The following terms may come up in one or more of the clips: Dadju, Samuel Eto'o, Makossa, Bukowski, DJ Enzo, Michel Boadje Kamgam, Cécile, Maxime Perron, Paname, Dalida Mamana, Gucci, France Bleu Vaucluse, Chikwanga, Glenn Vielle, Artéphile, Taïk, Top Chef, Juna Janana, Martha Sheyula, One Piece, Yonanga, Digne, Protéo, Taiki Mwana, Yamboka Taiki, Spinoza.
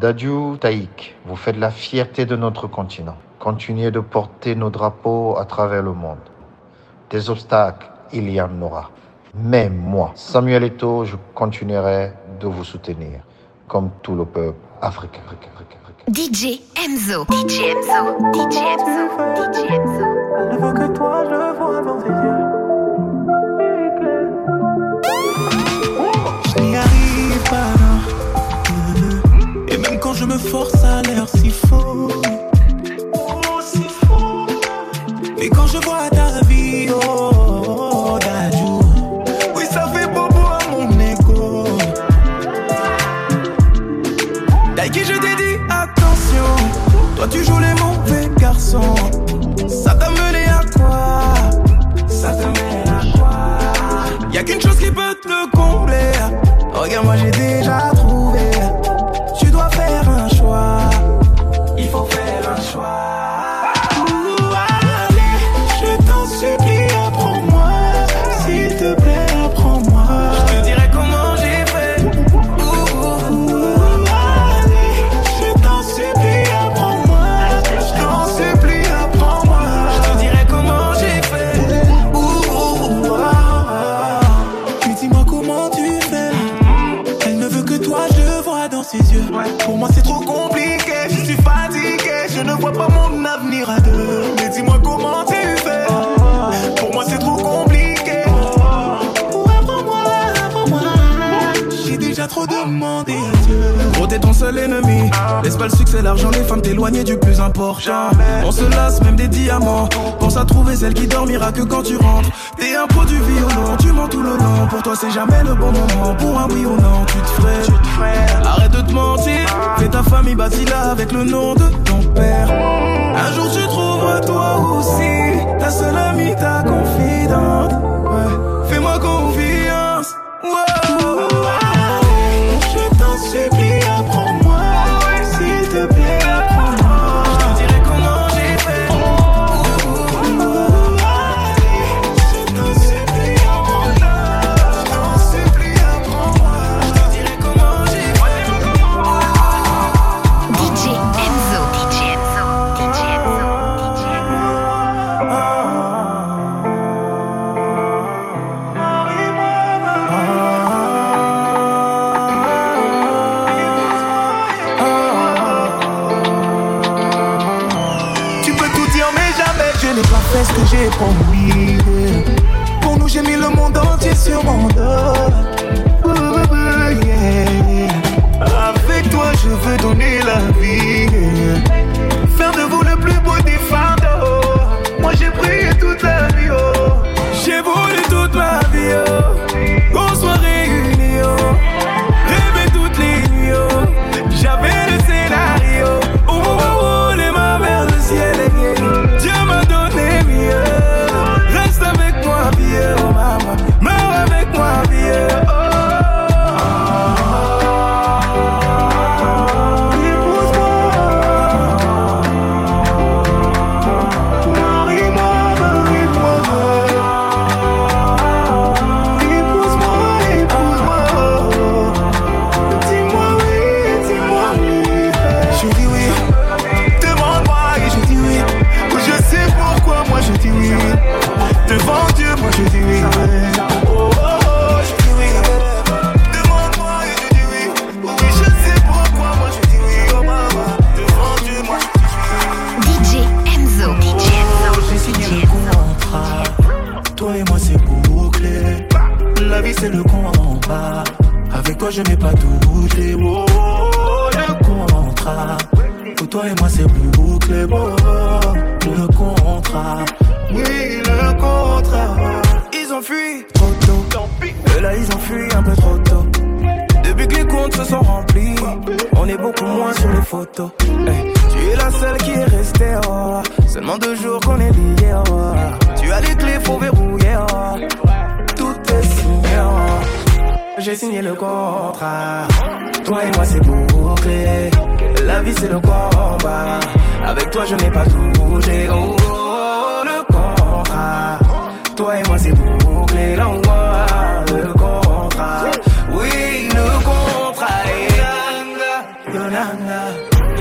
Dadju, Taïk, vous faites la fierté de notre continent. Continuez de porter nos drapeaux à travers le monde. Des obstacles, il y en aura. Mais moi, Samuel Eto'o, je continuerai de vous soutenir, comme tout le peuple africain. DJ Enzo, DJ Enzo, DJ Enzo, DJ Enzo. Elle ne veut que toi, je le vois dans tes yeux. Je me force à l'air si faux, oh, si faux. Mais quand je vois ta vie, oh, Dadju, oui ça fait bobo à mon égo. Taiki, je t'ai dit attention, toi tu joues les mauvais garçons. Ça t'a mené à quoi? Ça te mène à quoi? Y'a qu'une chose qui peut te combler. Regarde moi j'ai déjà trouvé. Tu dois faire un choix. Il faut faire un choix. Ouh, allez, je t'en supplie, apprends-moi. S'il te plaît, apprends-moi. Je te dirai comment j'ai fait. Ouh, allez, je t'en supplie, apprends-moi. Je t'en supplie, apprends-moi. Je te dirai comment j'ai fait. Ouh, dis-moi comment tu fais. Elle ne veut que toi, je vois dans ses yeux. Ouais. Pour moi c'est trop compliqué, je suis fatigué, je ne vois pas mon avenir à deux. Mais dis-moi comment tu fais. Pour moi c'est trop compliqué. Apprends-moi, apprends-moi. J'ai déjà trop demandé à Dieu. Gros t'es ton seul ennemi. Laisse pas le succès, l'argent, les femmes t'éloigner du plus important. On se lasse même des diamants. Pense à trouver celle qui dormira que quand tu rentres. T'es un pro du violon, tu mens tout le long. Pour toi c'est jamais le bon moment. Pour un oui ou non, tu te ferais. Arrête de te mentir. Fais ta famille Basila avec le nom de ton père. Un jour tu trouveras toi aussi ta seule amie, ta confidente. Ouais. Fais-moi confiance. Wow. Je t'en supplie, apprends-moi. S'il te plaît, apprends-moi. Je te dirai comment j'ai fait. Je t'en supplie, apprends-moi. Je t'en supplie, apprends-moi. Je te dirai comment j'ai fait. DJ Enzo, DJ Enzo, DJ Enzo, DJ Enzo. Je n'ai pas fait ce que j'ai promis. Pour nous j'ai mis le monde entier sur mon dos. Avec toi je veux donner la vie, faire de vous le plus beau des fardeaux. Moi j'ai prié toute la vie, oh. J'ai voulu toute ma vie, oh. Qu'on soit réunis, oh. Rêver toutes les nuits, oh. J'avais le scénario, oh, oh, oh, les ma mère, le ciel est vieille. Dieu m'a donné mieux. Reste avec moi, vieux, oh maman. Meurs avec moi, vieux, oh. Je n'ai pas toutes les mots, le contrat. Pour toi et moi c'est bouclé, le contrat. Oui, le contrat. Ils ont fui trop tôt. Et là ils ont fui un peu trop tôt. Depuis que les comptes se sont remplis, on est beaucoup moins sur les photos. Hey, tu es la seule qui est restée, oh. Seulement 2 jours qu'on est liés, oh. Tu as les clés pour verrouiller, oh. Tout est signé, oh. J'ai signé le contrat. Toi et moi c'est bouclé. La vie c'est le combat. Avec toi je n'ai pas tout bougé. Oh, oh, le contrat. Toi et moi c'est bouclé. Là on voit le contrat. Oui, le contrat. Yonanga,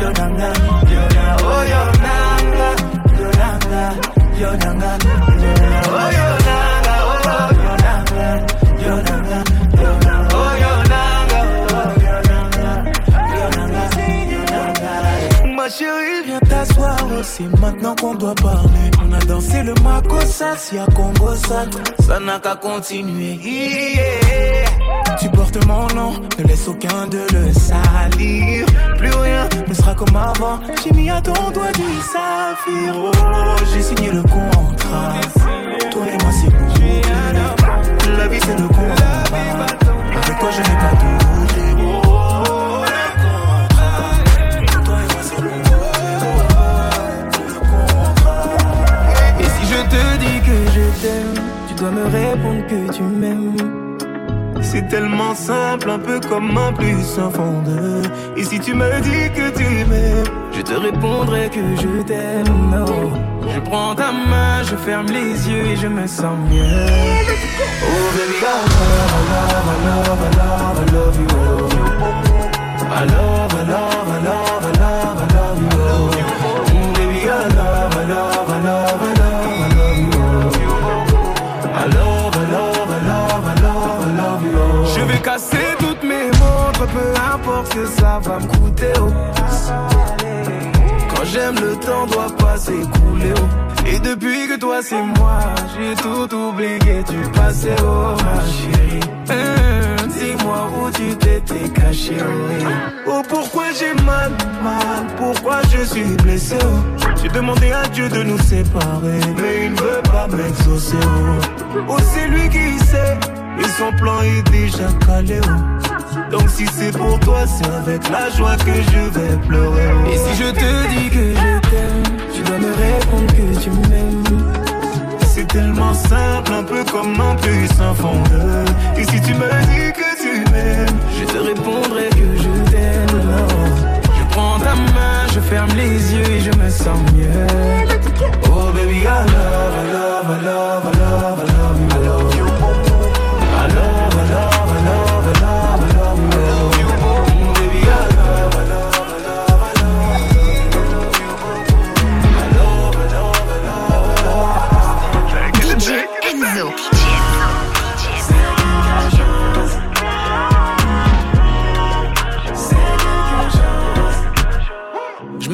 Yonanga, Yonanga, oh Yonanga, Yonanga, Yonanga, Yonanga, oh Yonanga, oh Yonanga, Yonanga, Yonanga, oh Yonanga, oh Yonanga, Yonanga. Ma chérie, viens t'asseoir, c'est maintenant qu'on doit parler. On a dansé le Makossa, si à Congo ça, ça n'a qu'à continuer. Tu portes mon nom, ne laisse aucun de le salir. Plus rien ne sera comme avant. J'ai mis à ton doigt du saphir. Oh, j'ai signé le contrat. Toi et moi c'est bon. La vie c'est le combat. Avec toi je n'ai pas douté. Oh, le contrat. Toi et moi c'est le combat. Et si je te dis que je t'aime, tu dois me répondre que tu m'aimes. C'est tellement simple, un peu comme un plus un fond de. Et si tu me dis que tu m'aimes, je te répondrai que je t'aime. Oh. Je prends ta main, je ferme les yeux et je me sens mieux. Oh baby, I love, I love, I love, I love you. I love, I love, I love, I love you. Oh baby, I love, I love, I love, I love you. I love, I love. Je vais casser toutes mes mots, peu importe que ça va me coûter. Oh. Quand j'aime, le temps doit pas s'écouler. Oh. Et depuis que toi c'est moi, j'ai tout oublié du passé. Oh ma chérie, dis-moi où tu t'étais cachée. Oh pourquoi j'ai mal, pourquoi je suis blessé. Oh. J'ai demandé à Dieu de nous séparer, mais il ne veut pas m'exaucer. Oh, oh c'est lui qui sait. Et son plan est déjà calé, oh. Donc si c'est pour toi, c'est avec la joie que je vais pleurer, oh. Et si je te dis que je t'aime, tu dois me répondre que tu m'aimes. C'est tellement simple, un peu comme un puits sans fond. Et si tu me dis que tu m'aimes, je te répondrai que je t'aime, oh. Je prends ta main, je ferme les yeux et je me sens mieux. Oh baby, I love, I love, I love, I love, I love you.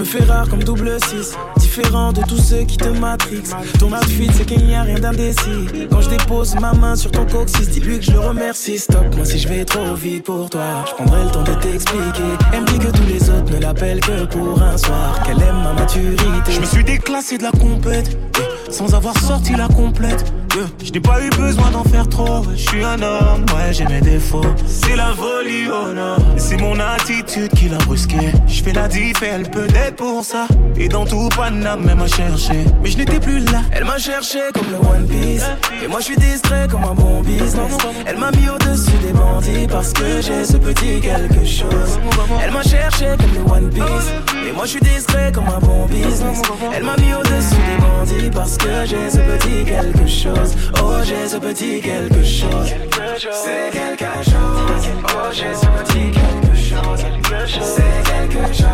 Fais rare comme double 6, différent de tous ceux qui te matrixent. Ton outfit c'est qu'il n'y a rien d'indécis. Quand je dépose ma main sur ton coccyx, dis-lui que je le remercie. Stop, moi si je vais trop vite pour toi, je prendrai le temps de t'expliquer. Elle me dit que tous les autres ne l'appellent que pour un soir, qu'elle aime ma maturité. Je me suis déclassé de la compète, sans avoir sorti la complète. Je n'ai pas eu besoin d'en faire trop. Je suis un homme, ouais j'ai mes défauts. C'est la folie, oh non. C'est mon attitude qui l'a brusqué. Je fais la diff et elle peut être pour ça. Et dans tout Paname, elle m'a cherché. Mais je n'étais plus là. Elle m'a cherché comme le One Piece. Et moi je suis distrait comme un bon business. Elle m'a mis au-dessus des bandits parce que j'ai ce petit quelque chose. Elle m'a cherché comme le One Piece. Et moi je suis distrait comme un bon business. Elle m'a mis au-dessus des bandits parce que j'ai ce petit quelque chose. Oh j'ai ce petit quelque chose, c'est quelque chose. Oh j'ai ce petit quelque chose, c'est quelque chose.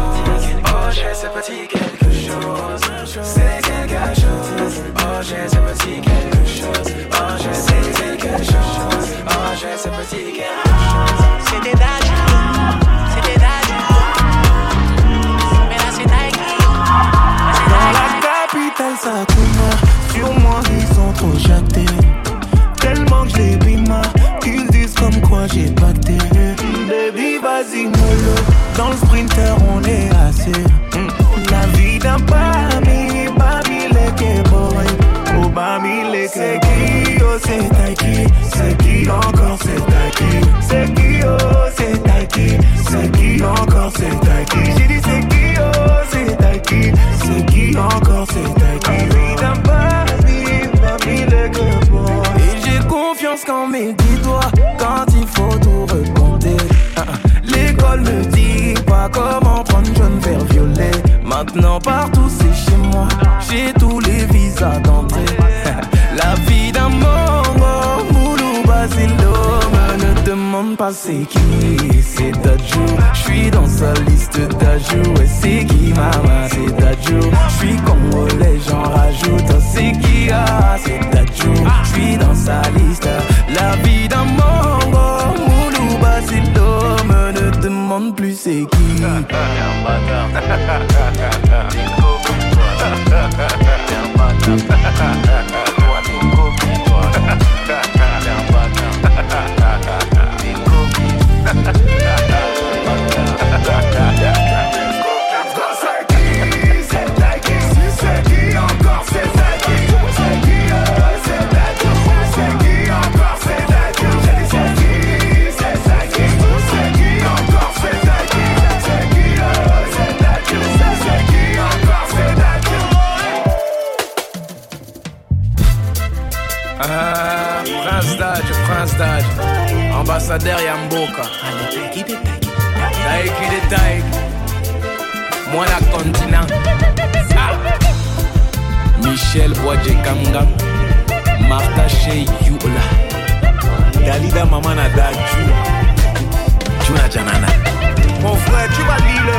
Oh j'ai ce petit quelque chose, c'est quelque chose. Oh j'ai ce petit quelque chose, oh je sais quelque chose. Oh j'ai ce petit quelque chose. C'était Dadju, c'était Dadju. Mais là c'est Dadju. Dans la capitale ça tourne. Sur moi ils sont trop jactés, tellement que j'ai bima. Ils disent comme quoi j'ai pacté. Baby vas-y mollo, dans le sprinter on est assez. La vie d'un bami, bami leke boy. Oh bami leke, c'est qui oh c'est ta qui. C'est qui encore c'est ta qui. C'est qui oh c'est ta qui. C'est qui encore c'est ta qui. J'ai dit c'est qui oh c'est ta qui. C'est qui encore c'est ta qui. Quand mes 10 doigts, quand il faut tout recompter. L'école me dit pas comment prendre jaune, vert, violet. Maintenant partout c'est chez moi, j'ai tous les visas d'entrée. La vie d'un mongo, moulou, basilo. Ne demande pas c'est qui, c'est Dadju. J'suis dans sa liste Dadju, et c'est qui maman, c'est Dadju. J'suis congolais, j'en rajoute, c'est qui a, c'est Dadju. J'suis dans sa liste, la vie d'un mongo. Moulouba, c'est l'homme, ne demande plus c'est qui. Ambassadeur Yamboka Taiki de Taiki Mwana continent Michel Boadje Kamgam Martha Sheyula Dalida Mamana Dadju Juna Janana. Mon frère, tu vas lire.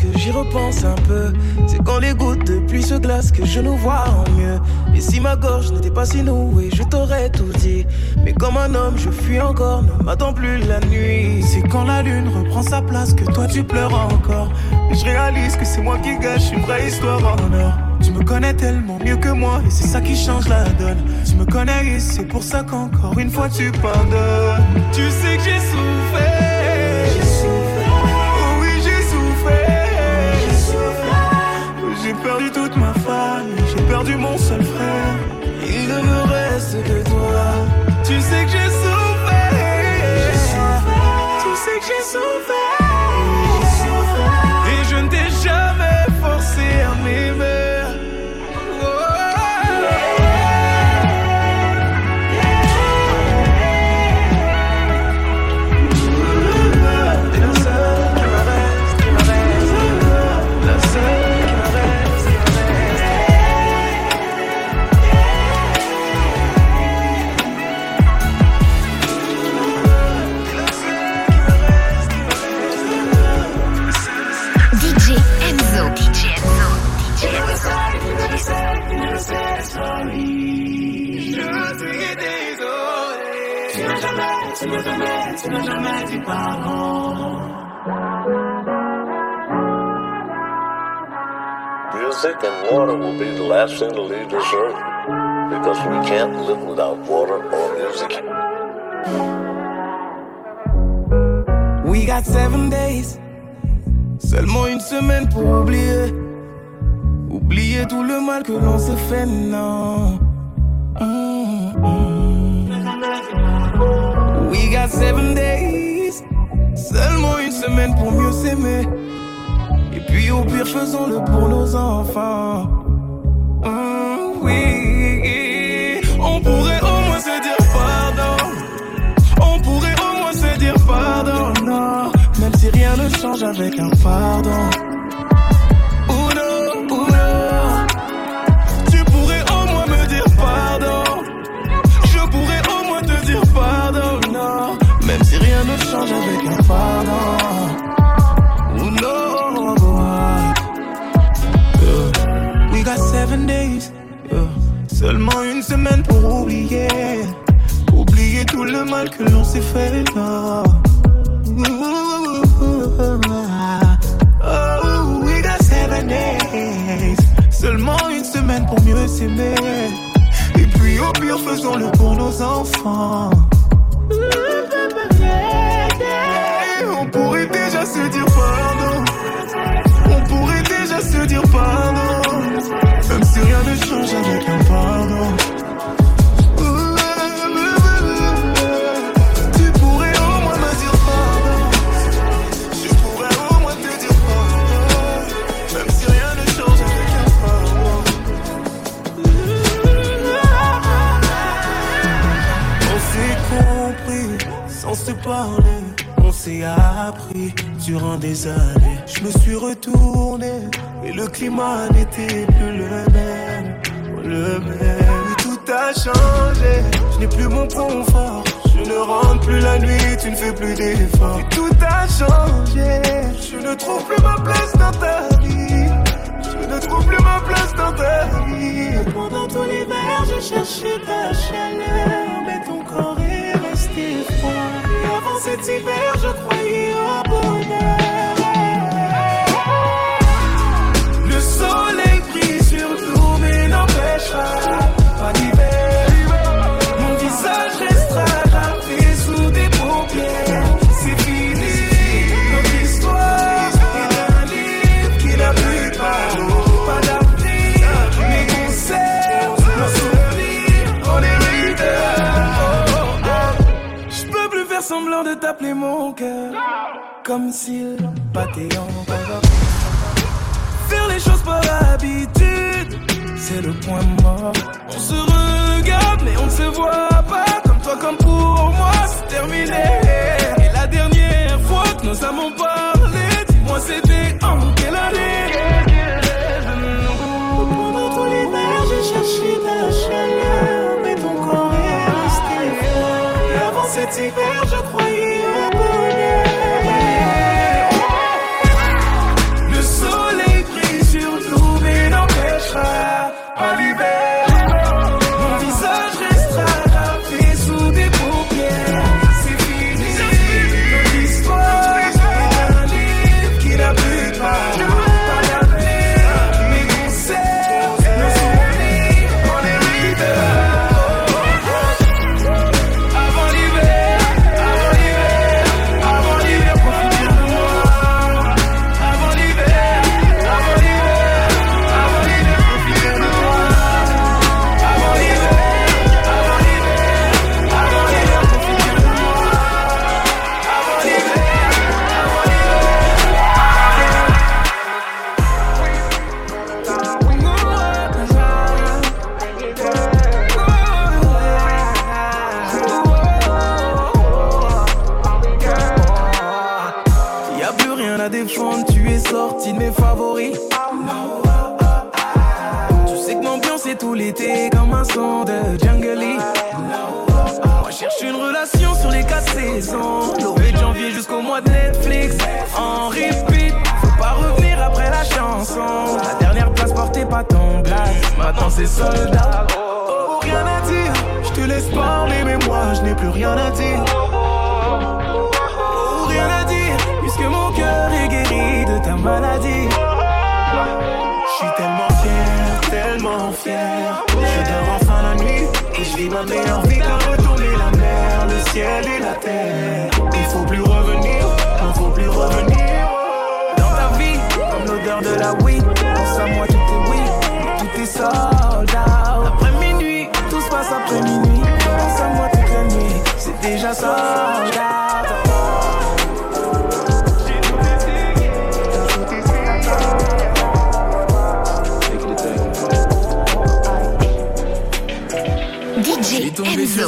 Que j'y repense un peu, c'est quand les gouttes de pluie se glacent que je nous vois en mieux. Et si ma gorge n'était pas si nouée, je t'aurais tout dit. Mais comme un homme, je fuis encore, ne m'attends plus la nuit. C'est quand la lune reprend sa place que toi tu pleures encore. Et je réalise que c'est moi qui gâche une vraie histoire en or. Tu me connais tellement mieux que moi, et c'est ça qui change la donne. Tu me connais et c'est pour ça qu'encore une fois tu pardonnes. Tu sais que j'ai souffert. J'ai souffert. J'ai perdu toute ma famille, j'ai perdu mon seul frère. Il ne me reste que toi. Tu sais que j'ai souffert. Tu sais que j'ai souffert. Et je ne t'ai jamais forcé à m'aimer. tu m'as jamais dit pardon. Music and water will be the last thing to leave this earth, because we can't live without water or music. We got 7 days, seulement une semaine pour oublier. Oublier tout le mal que l'on se fait, non. We got 7 days, seulement une semaine pour mieux s'aimer. Et puis au pire faisons-le pour nos enfants. Oui, on pourrait au moins se dire pardon. On pourrait au moins se dire pardon, non. Même si rien ne change avec un pardon. Ou non, tu pourrais au moins me dire pardon. Je pourrais au moins te dire pardon, non. Même si rien ne change avec un pardon. Ou non, yeah. We got 7 days, yeah. Seulement une semaine pour oublier. Oublier tout le mal que l'on s'est fait, non. Oh, we got 7 days. Seulement une semaine pour mieux s'aimer. Et puis au pire faisons-le pour nos enfants. On pourrait déjà se dire pardon. On pourrait déjà se dire pardon. Même si rien ne change avec un pardon. Se parler, on s'est appris durant des années. Je me suis retourné et le climat n'était plus le même. Oui, tout a changé, je n'ai plus mon confort. Je ne rentre plus la nuit, tu ne fais plus d'efforts. Et tout a changé, je ne trouve plus ma place dans ta vie. Je ne trouve plus ma place dans ta vie. Pendant tout l'hiver, j'ai cherché ta chaleur, mais ton corps est resté froid. Et avant cet hiver, je croyais au bonheur. Le soleil brille sur tout, mais n'empêchera pas d'hiver. Mon visage restera gravé sous des paupières. C'est fini, notre histoire est un livre qui n'a plus de parole. Semblant de t'appeler mon cœur, comme s'il battait encore. Faire les choses par habitude, c'est le point mort. On se regarde mais on ne se voit pas. Comme toi, comme pour moi, c'est terminé. Et la dernière fois que nous avons parlé, dis-moi c'était en quelle année? Pendant tout l'hiver, j'ai cherché ta chaleur, mais ton corps est resté froid. Cet hiver, je croyais au bonheur. Le soleil brille sur nous, mais n'empêchera pas l'hiver. Mon visage restera gravé sous des paupières. C'est fini, notre histoire est un livre qui n'a plus de page. Maintenant c'est soldat. rien à dire. Je te laisse parler, mais moi je n'ai plus rien à dire. Ou rien à dire, puisque mon cœur est guéri de ta maladie. Je suis tellement fier. Je dors enfin la nuit et je vis ma meilleure vie. T'as retourné la mer, le ciel et la terre. Il faut plus revenir, il faut plus revenir. Dans ta vie, comme l'odeur de la weed, pense à moi tout est oui, tout est sold out. Après minuit, tout se passe après minuit. Pense à moi toute la nuit, c'est déjà sold out. J'ai tombé sur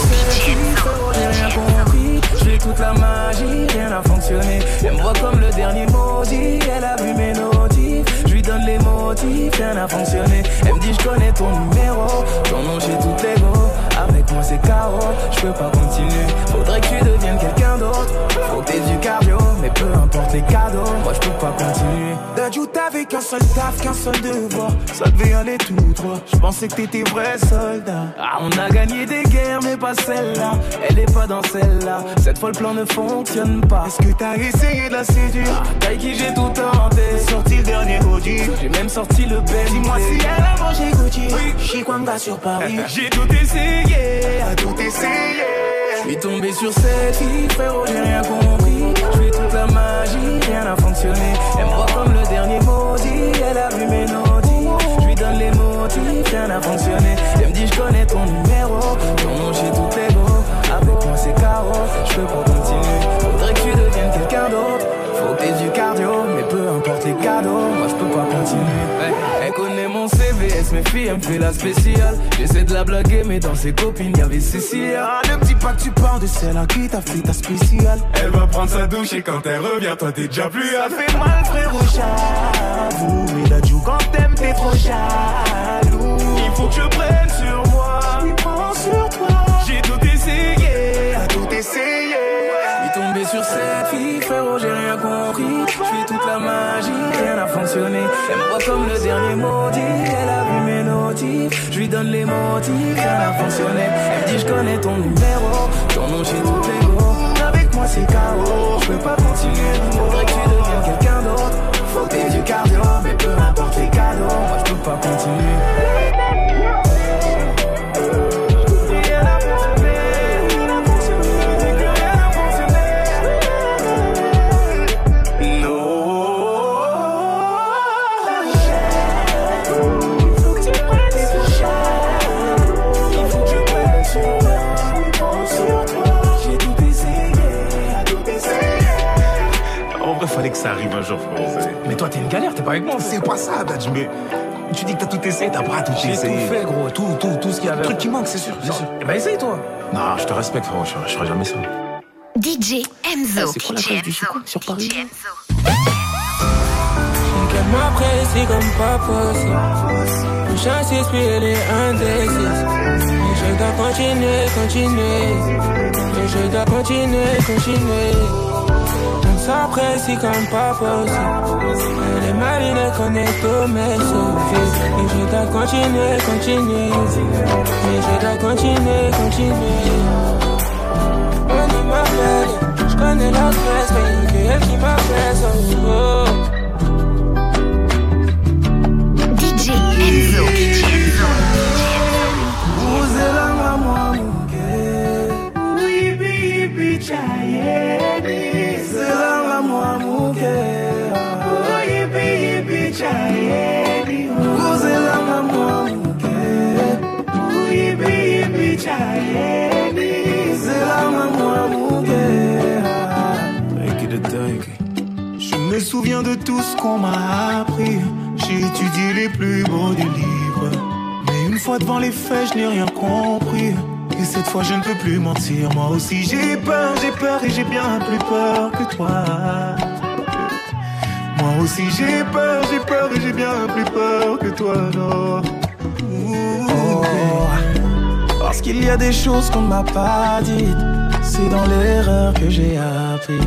rien compris. J'ai toute la magie, rien n'a fonctionné. Elle me voit comme le dernier maudit. Elle a vu mes notifs, je lui donne les motifs, rien n'a fonctionné. Elle me dit je connais ton numéro, ton nom j'ai tout l'ego. Avec moi c'est KO, je peux pas continuer. Faudrait que tu deviennes quelqu'un d'autre. Faut que t'aies du cardio, mais peu importe les cadeaux, moi je peux pas continuer. Dadju t'avais qu'un seul taf, qu'un seul devoir. Ça devait aller tout droit, je pensais que t'étais vrai soldat. Ah on a gagné des guerres mais pas celle-là. Elle est pas dans celle-là, cette fois le plan ne fonctionne pas. Est-ce que t'as essayé de la séduire? Taiki j'ai tout tenté, j'ai sorti le dernier Gucci, j'ai même sorti le bel. Dis-moi si elle a mangé Gucci, Chikwanga sur Paris. J'ai tout essayé, à tout essayer. J'suis tombé sur cette fille, frérot, j'ai rien compris. J'fais toute la magie, rien n'a fonctionné. Elle me voit comme le dernier maudit, elle a vu mes notifs. J'lui donne les motifs, rien n'a fonctionné. Elle me dit j'connais ton numéro, ton nom j'ai tout l'ego. Avec moi c'est KO, j'peux pas continuer. Faudrait que tu deviennes quelqu'un d'autre. Faut que t'aies du cardio, mais peu importe les cadeaux, moi j'peux pas continuer. Elle connaît mon CVS, mes filles, elle me fait la spéciale. J'essaie de la blaguer, mais dans ses copines, y'avait Cécile. Ah, ne me dis pas que tu parles de celle à qui t'as fait ta spéciale. Elle va prendre sa douche et quand elle revient, toi t'es déjà plus hâte. Ça fait mal, frérot, j'avoue. Mais Dadju, quand t'aimes, t'es trop jaloux. Il faut que je prenne sur moi, oui, prends sur toi. J'ai tout essayé, à tout essayer. J'suis tombé sur cette fille, frérot, j'ai rien compris. J'fais toute la magie, rien n'a fonctionné. Elle me voit comme le dernier maudit, elle a vu mes notifs. J'lui donne les motifs, rien n'a fonctionné. Elle me dit j'connais ton numéro, ton nom j'ai tout l'ego. Avec moi c'est KO, j'peux pas continuer. Faudrait que tu deviennes quelqu'un d'autre. Faut que t'aies du cardio, mais peu importe les cadeaux, moi j'peux pas continuer. Fallait que ça arrive un jour, frère. Mais toi, t'es une galère, t'es pas avec moi. C'est pas ça, Dadju. Mais tu dis que t'as tout essayé, t'as pas tout essayé. J'ai tout fait, gros. Tout ce qu'il y avait. Le truc qui manque, c'est sûr. Eh ben, essaye, toi. Non, je te respecte, frérot. Je ferai jamais ça. DJ Enzo. C'est quoi la cause du Chico sur Paris? DJ Enzo. Une qu'elle m'apprécie comme pas possible. Une chassis, puis elle est indécis. Et je dois continuer. Et je dois continuer. S'apprécie comme pas possible. Elle est malinée, connaît tous mes souffles. Et je dois continuer. On dit ma belle, je connais la stress, mais que elle qui m'appelle, oh. DJ Enzo, vous êtes là, maman, mon oui, baby, chaye. Je me souviens de tout ce qu'on m'a appris. J'ai étudié les plus beaux des livres. Mais une fois devant les faits, je n'ai rien compris. Et cette fois, je ne peux plus mentir. Moi aussi, j'ai peur et j'ai bien plus peur que toi. Moi aussi, j'ai peur et j'ai bien plus peur que toi. Non. Oh, parce qu'il y a des choses qu'on ne m'a pas dites. C'est dans l'erreur que j'ai appris.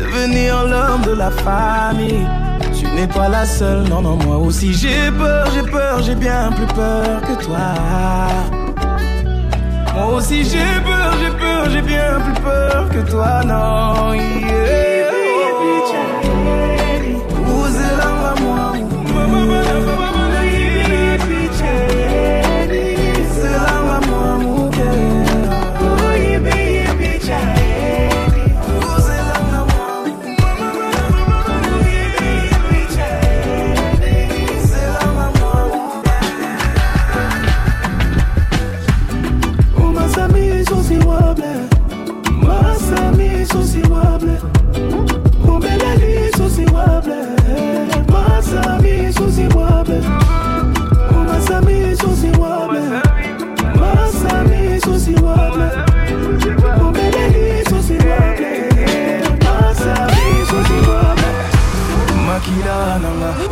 Devenir l'homme de la famille. Tu n'es pas la seule, non, non, moi aussi. J'ai peur, j'ai bien plus peur que toi. Moi aussi j'ai peur, j'ai bien plus peur que toi, non, yeah.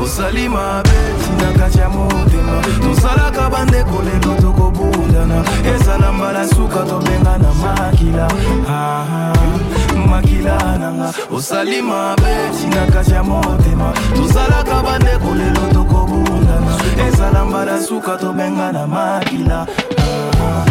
Osali mabe, sinakacha motema Tosalaka bandeko lego toko bundana Eza nambala suka tobenga na makila Aha, makila nanga Osali mabe, sinakacha motema Tosalaka bandeko lego toko bundana Eza nambala suka tobenga na makila Aha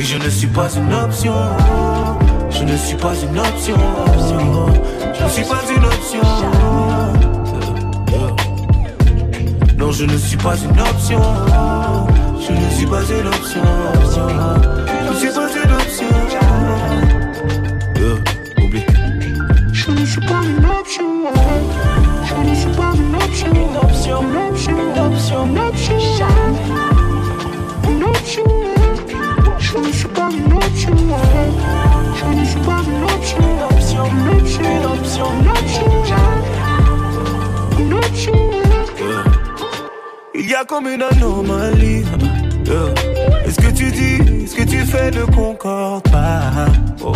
Je ne suis pas une option. sur notre jour. Il y a comme une anomalie. Est-ce que tu dis, est-ce que tu fais ne concorde pas? Oh.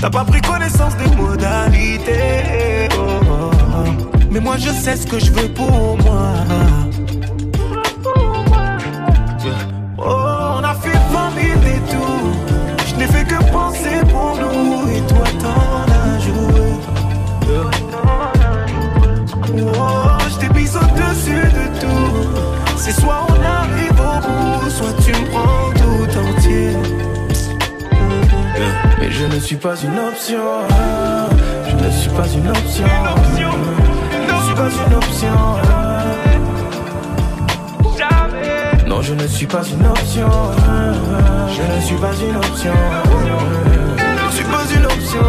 T'as pas pris connaissance des modalités. Oh. Mais moi je sais ce que je veux pour moi. Oh, on a fait 20 000 détours. Je n'ai fait que penser pour nous. Et toi t'en as joué. Oh, je t'ai mis au-dessus de tout. C'est soit on arrive au bout, soit tu me prends tout entier. Mais je ne suis pas une option. Je ne suis pas une option. Je ne suis pas une option. Jamais. Non, je ne suis pas une option. Je ne suis pas une option. Je ne suis pas une option.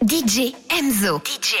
DJ Enzo. DJ